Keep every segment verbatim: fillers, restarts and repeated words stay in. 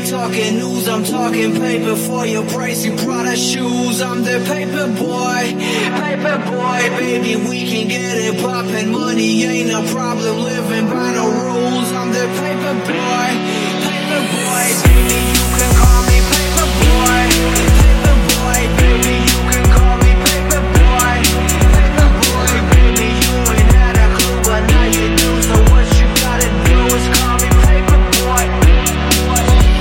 Talking news, I'm talking paper for your pricey Prada shoes. I'm the paper boy, paper boy, baby, we can get it poppin'. Money ain't a problem, living by no rules. I'm the paper boy, paper boy, baby, you can call me paper boy, paper boy, baby, you can call me paper boy, paper boy, baby, you ain't had a clue, but now you do. So what you gotta do is call me paper boy. What? Did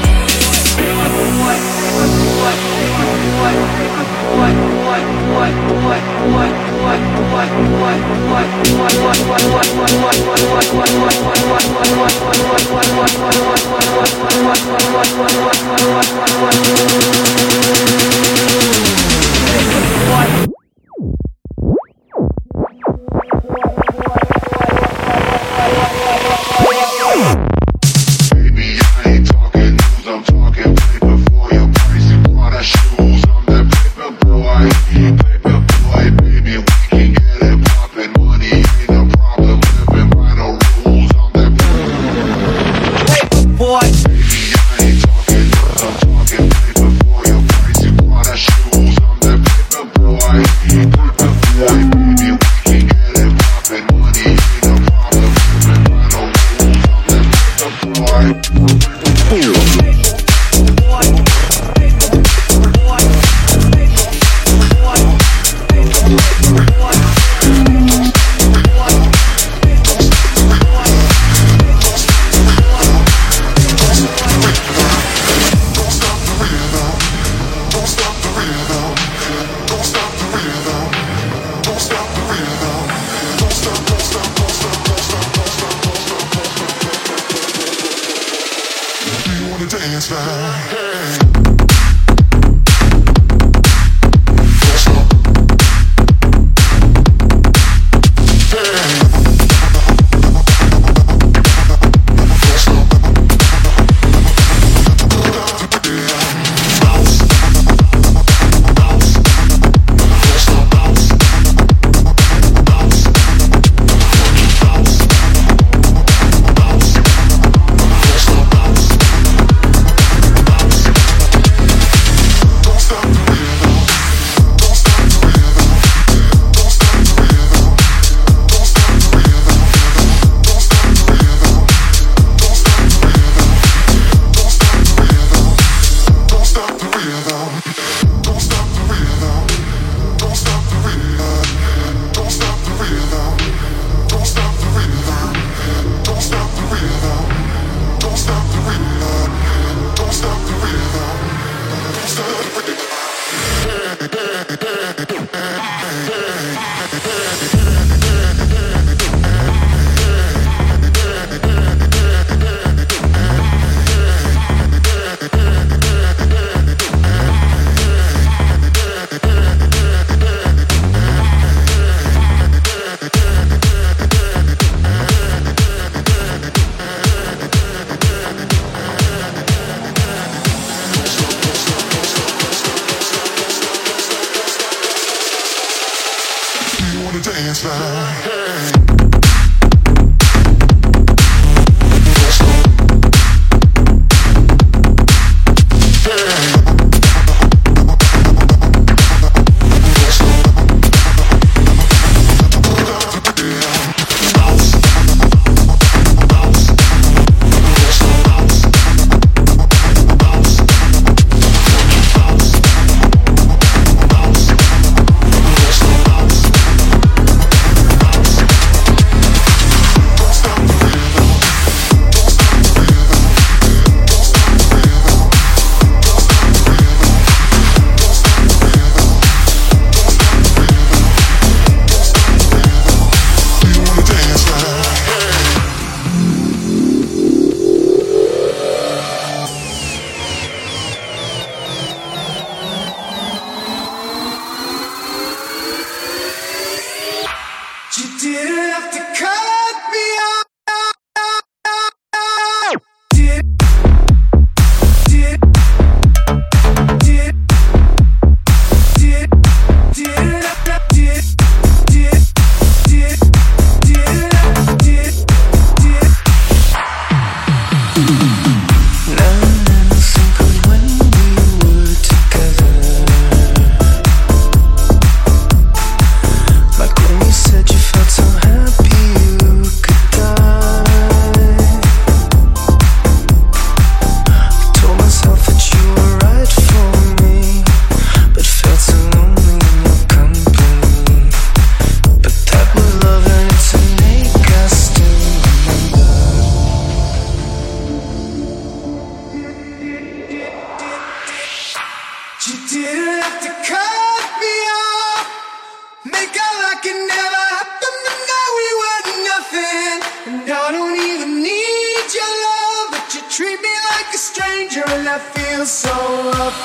Make out like it never happened and now we were nothing. And I don't even need your love, but you treat me like a stranger and I feel so rough.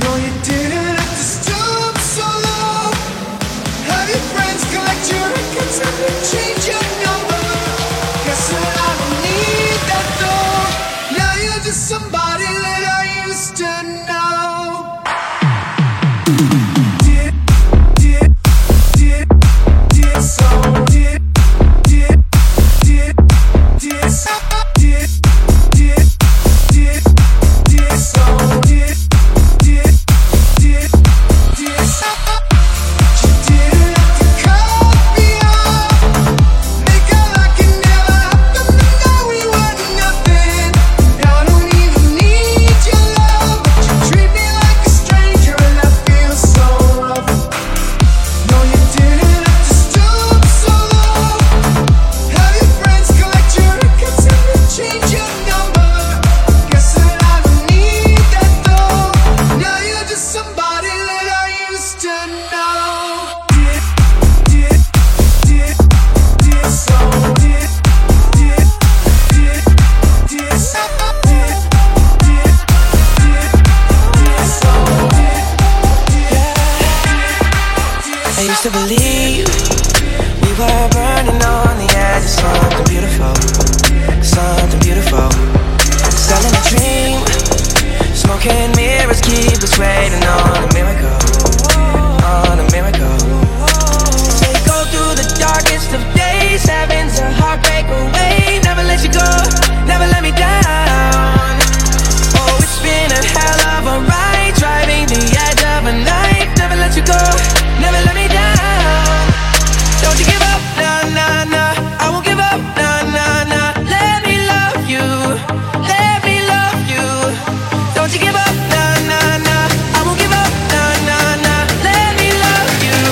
No, you didn't have to stoop so low. Have your friends collect your records and you change your number. Guess that I don't need that though. Now you're just somebody that I used to know. To believe we were burning on the edge of something beautiful, something beautiful. Selling a dream, smoking mirrors keep us waiting on a miracle, on a miracle. They go through the darkest of days, heaven's a heartbreak away. Never let you go, never let me down. Oh, it's been a hell of a ride, driving the edge of a knife. Never let you go, never let me down. Don't you give up, nah, nah, nah. I won't give up, nah, nah, nah. Let me love you, let me love you. Don't you give up, nah, nah, nah. I won't give up, nah, nah, nah. Let me love you.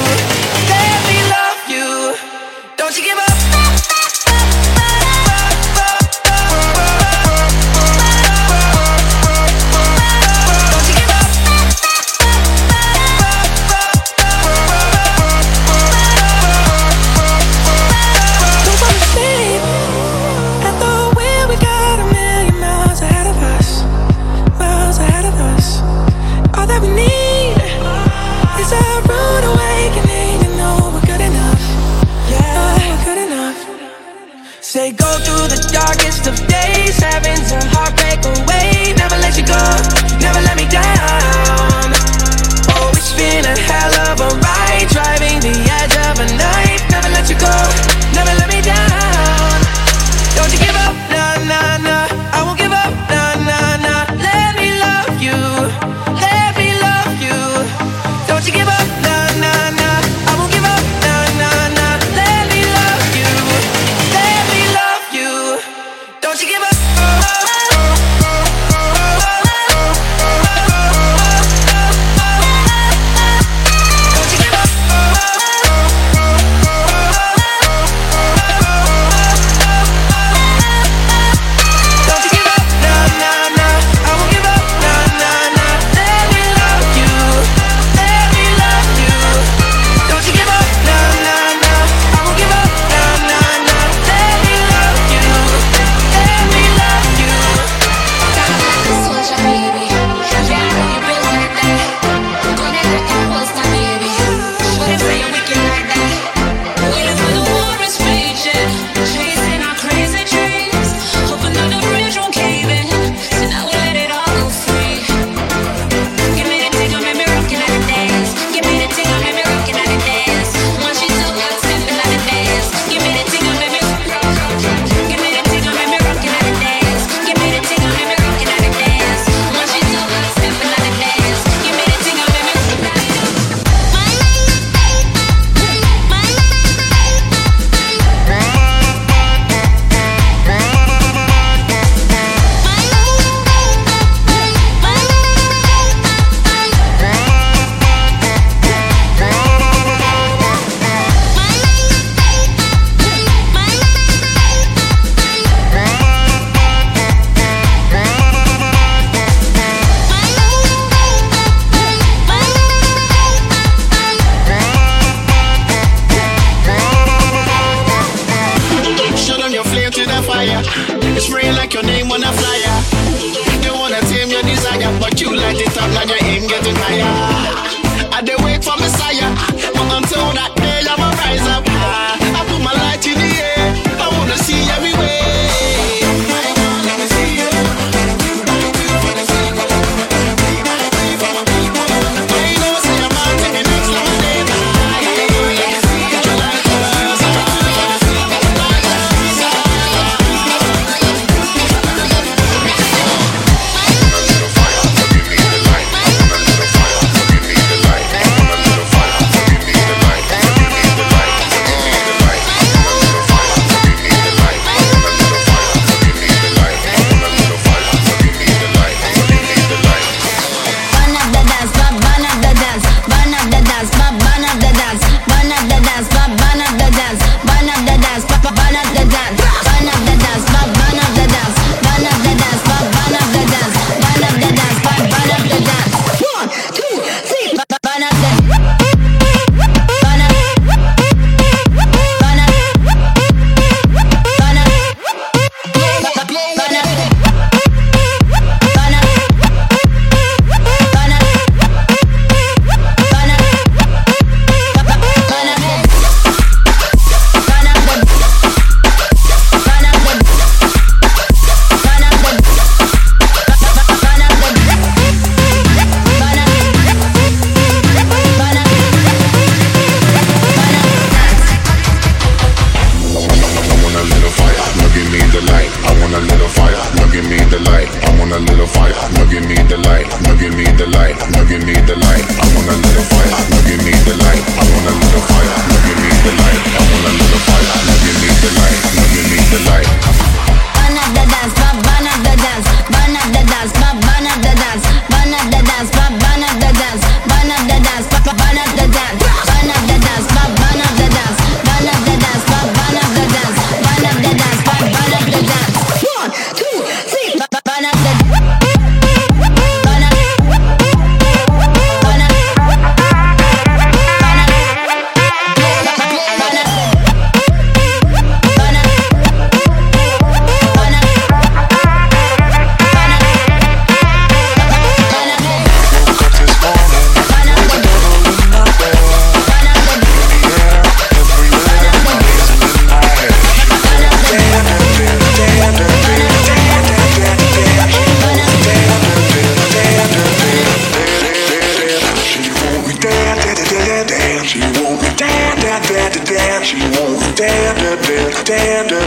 dare, dare, dare, dare. She won't dare, dare, dare, dare, dare, dare,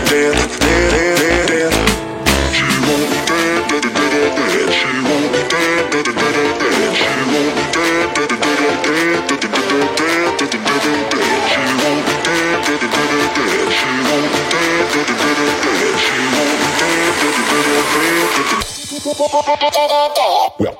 dare, dare. She won't dare, dare, dare, dare. She won't dare, dare, dare, dare. She won't dare, dare, dare, dare, dare, dare, dare, dare. She won't dare, dare, dare, dare. She won't dare, dare, dare, dare. She won't dare, dare, dare, dare, dare, dare.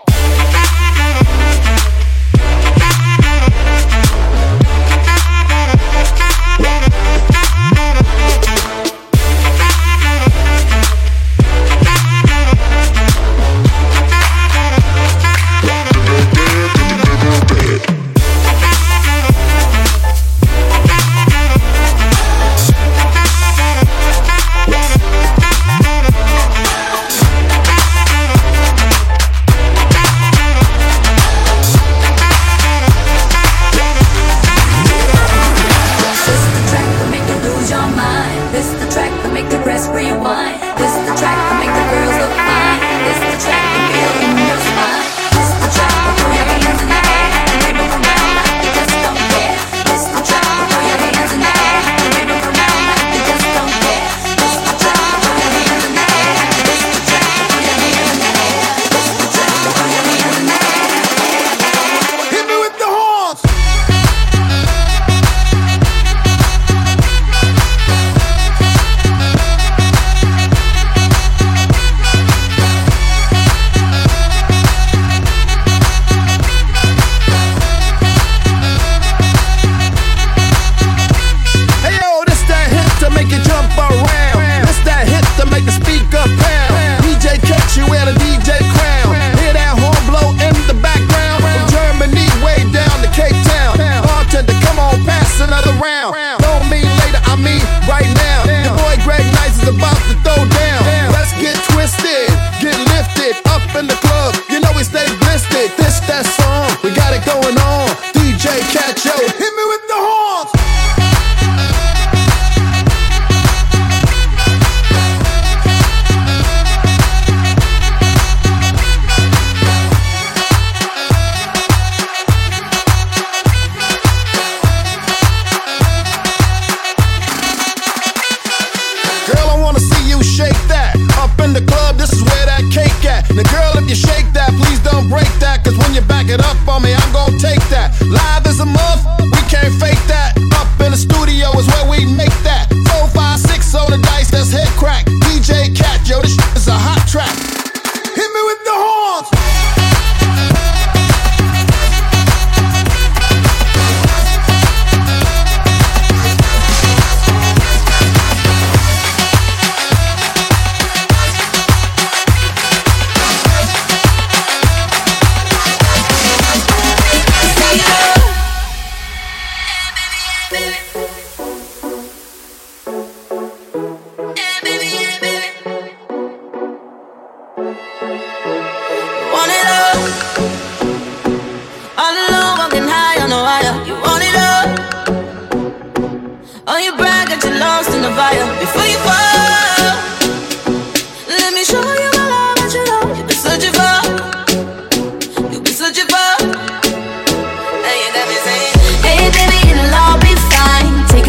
Hey baby, it'll all be fine. Take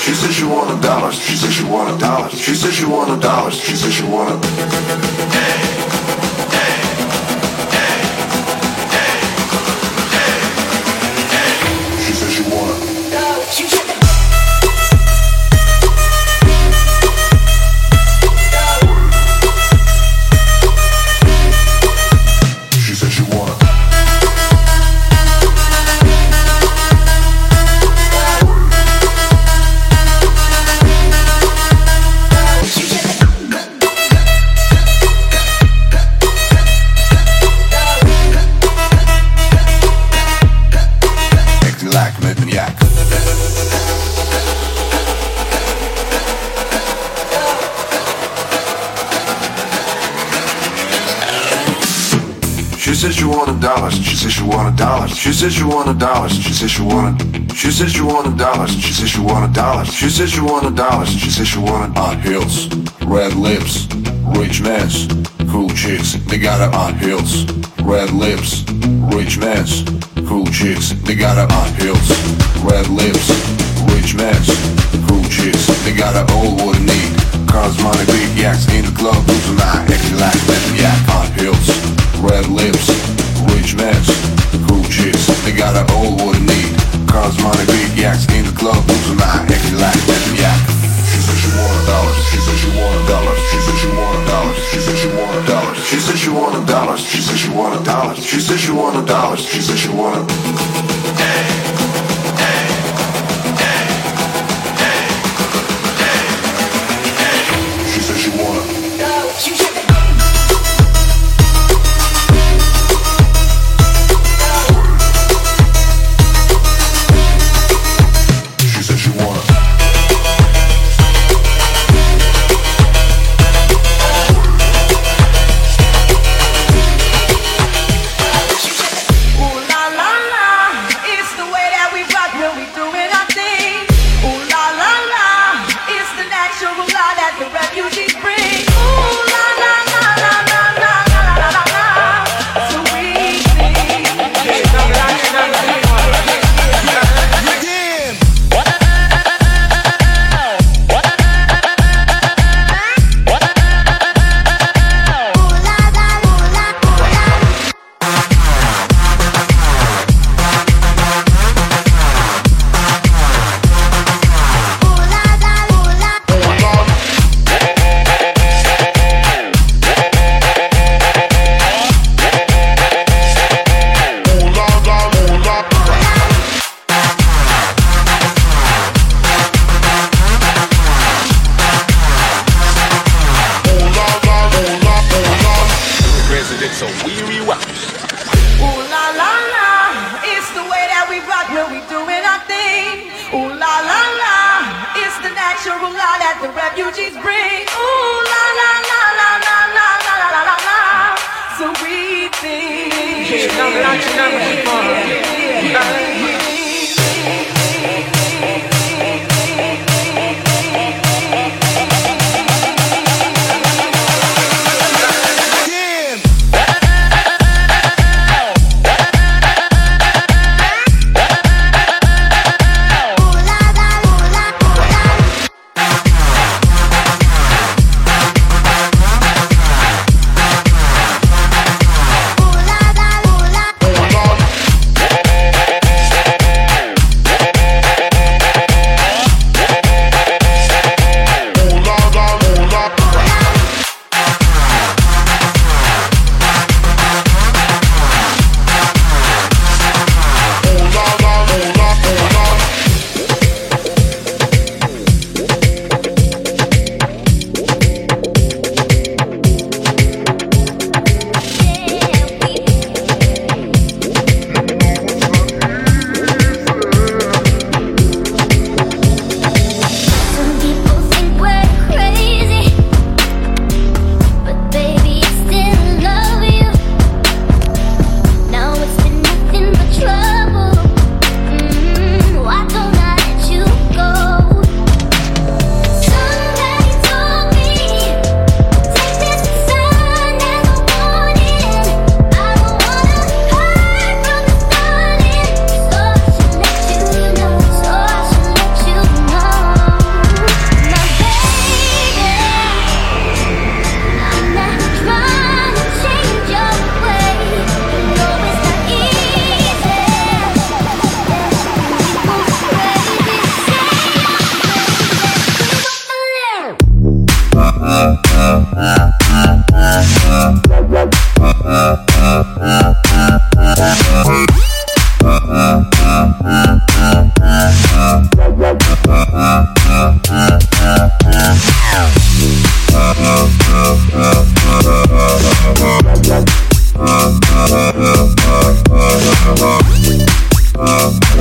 She said she wanted dollars. She said she wanted dollars. She said she wanted dollars. She said she wanted. She said she wanted. She said she wanted dollars. She said she wanted dollars. She said she wanted dollars. She said she wanted. She said she wanted dollars. She said she wanted dollars. She said she wanted dollars. She said she wanted high heels, red lips, rich men, cool chicks. They got up high heels, red lips, rich men, cool chicks. They got up high heels, red lips, rich men, cool chicks. They got up all what they need. Cars, money, big yaks in the club tonight. Acting like men, yeah, high heels. Red lips, rich men, cool chicks. They got it all what they need. Cars, money, big yaks in the club. Losing my acting like that yak. She said she wanted dollars. She said she wanted dollars. She said she wanted dollars. She said she wanted dollars. She said she wanted dollars. She said she wanted dollars. She said she wanted dollars. She said she wanted. She said she wanted.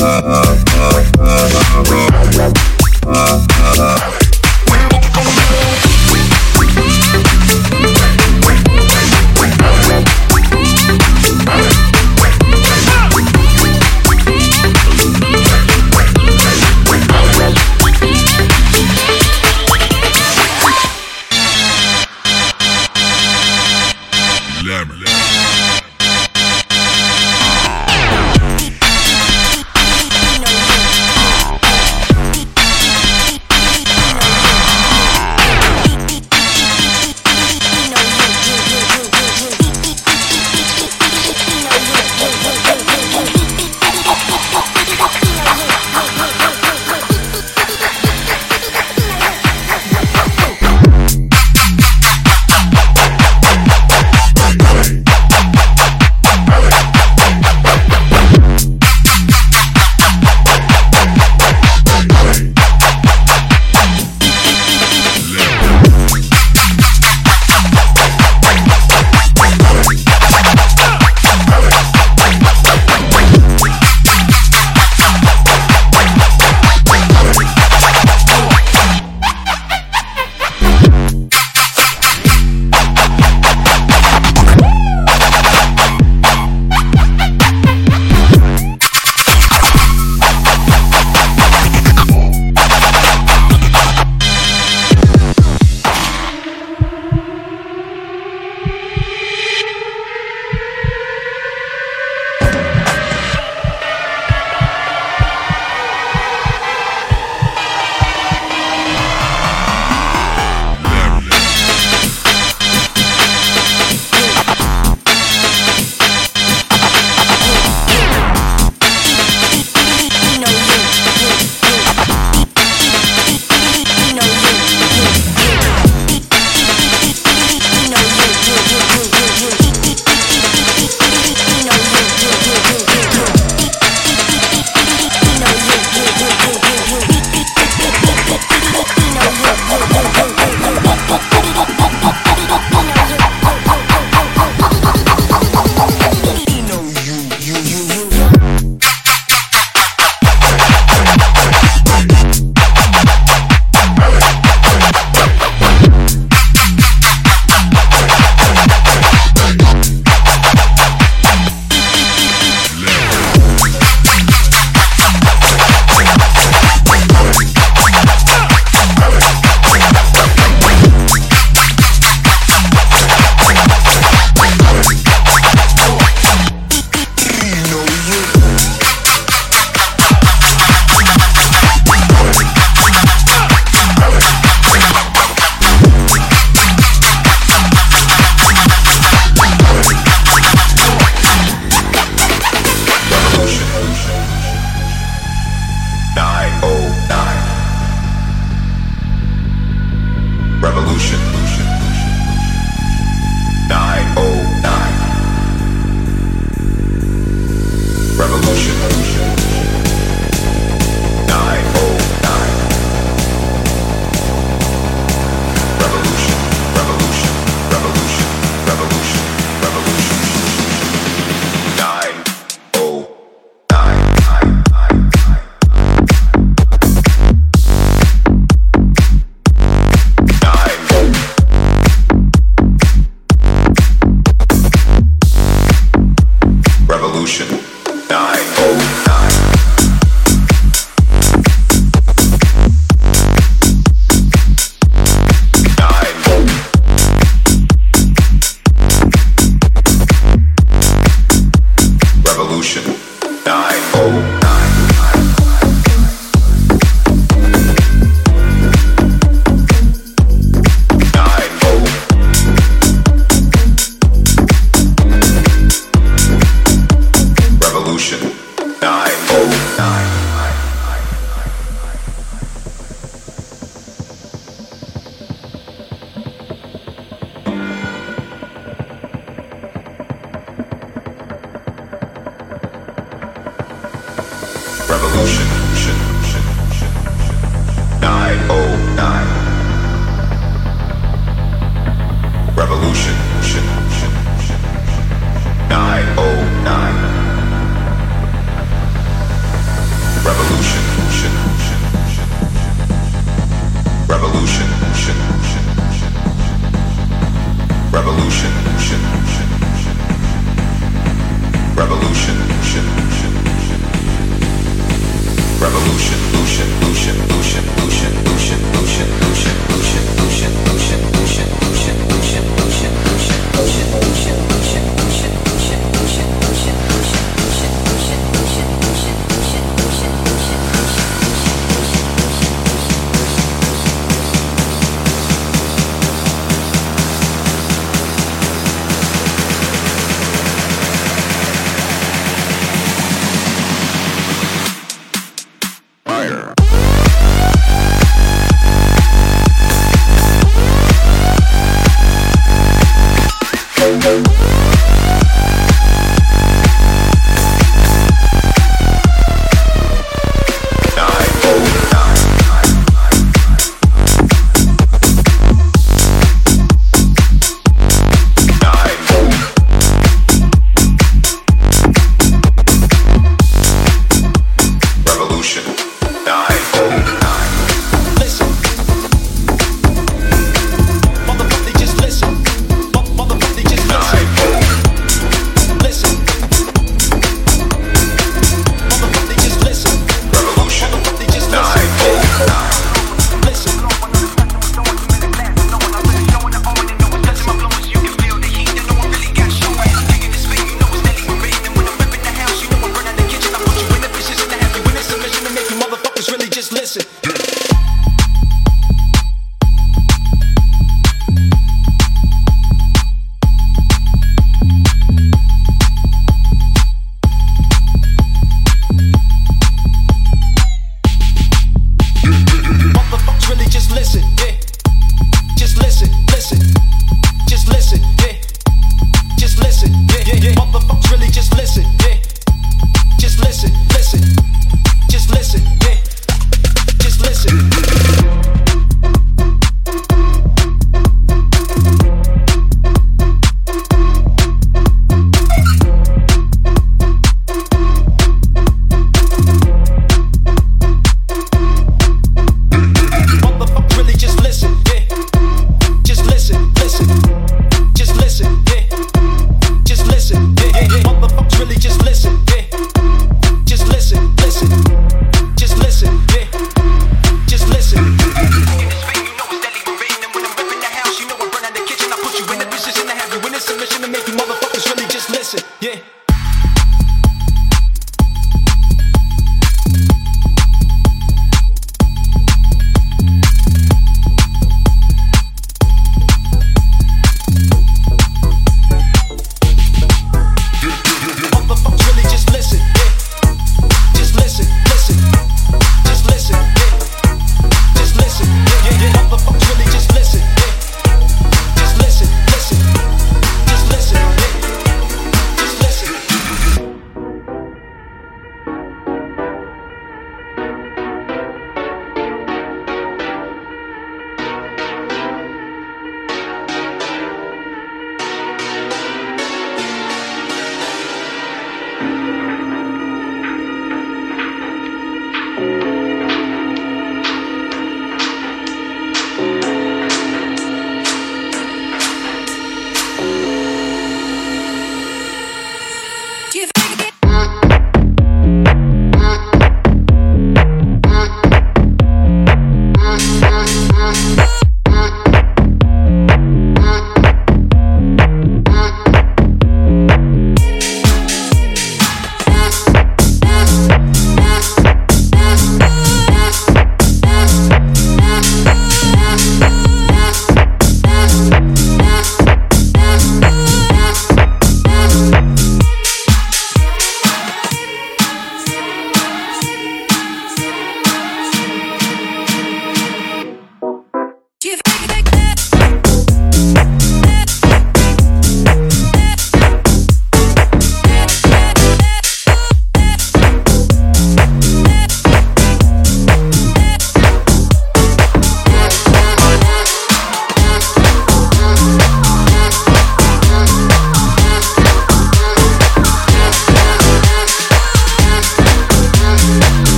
Lemon. Die.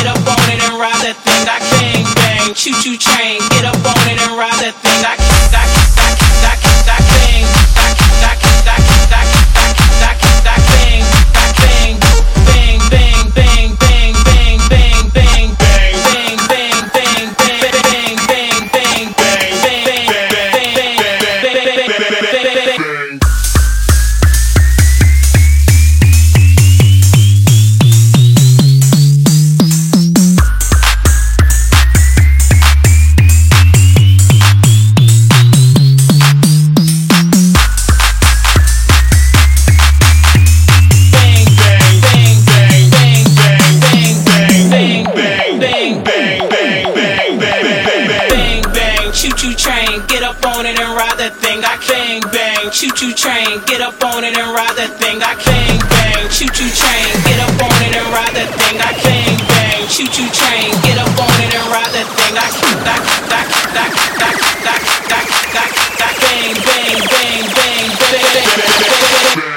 get up on it and ride that thing. I gang bang, choo choo chain. Get up on it and ride that thing. I I I I I bang, I I I I I bang, I bang, bang, bang, bang, bang, bang, bang, bang, bang, bang, bang, bang, bang, bang, bang, bang, bang, bang, bang, bang. Choo choo train, get up on it and ride that thing. I bang bang. Choo choo train, get up on it and ride that thing. I bang bang. Choo choo train, get up on it and ride that thing. I I I I I I I I bang bang bang bang bang bang.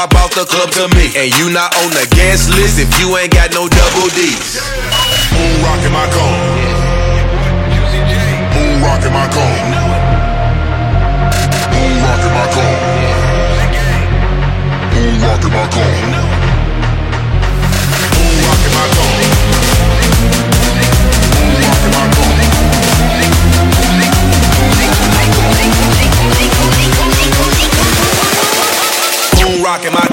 I bought the club to me. And you not on the guest list if you ain't got no double D's. Moon rockin' my cone. Moon rockin' my cone. Moon rockin' my cone. Moon rockin' my cone. Moon rockin' my cone. Moon rockin' my cone. Moon rockin' my dome. Rockin' my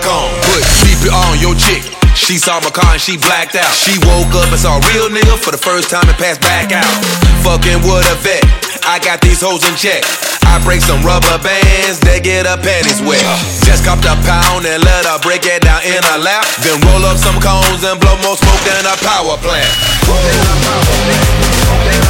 cone, put T P on your chick. She saw my car and she blacked out. She woke up and saw a real nigga for the first time and passed back out. Fucking with a vet, I got these hoes in check. I break some rubber bands, they get her panties wet. Just copped a pound and let her break it down in her lap. Then roll up some cones and blow more smoke than a power plant. Whoa.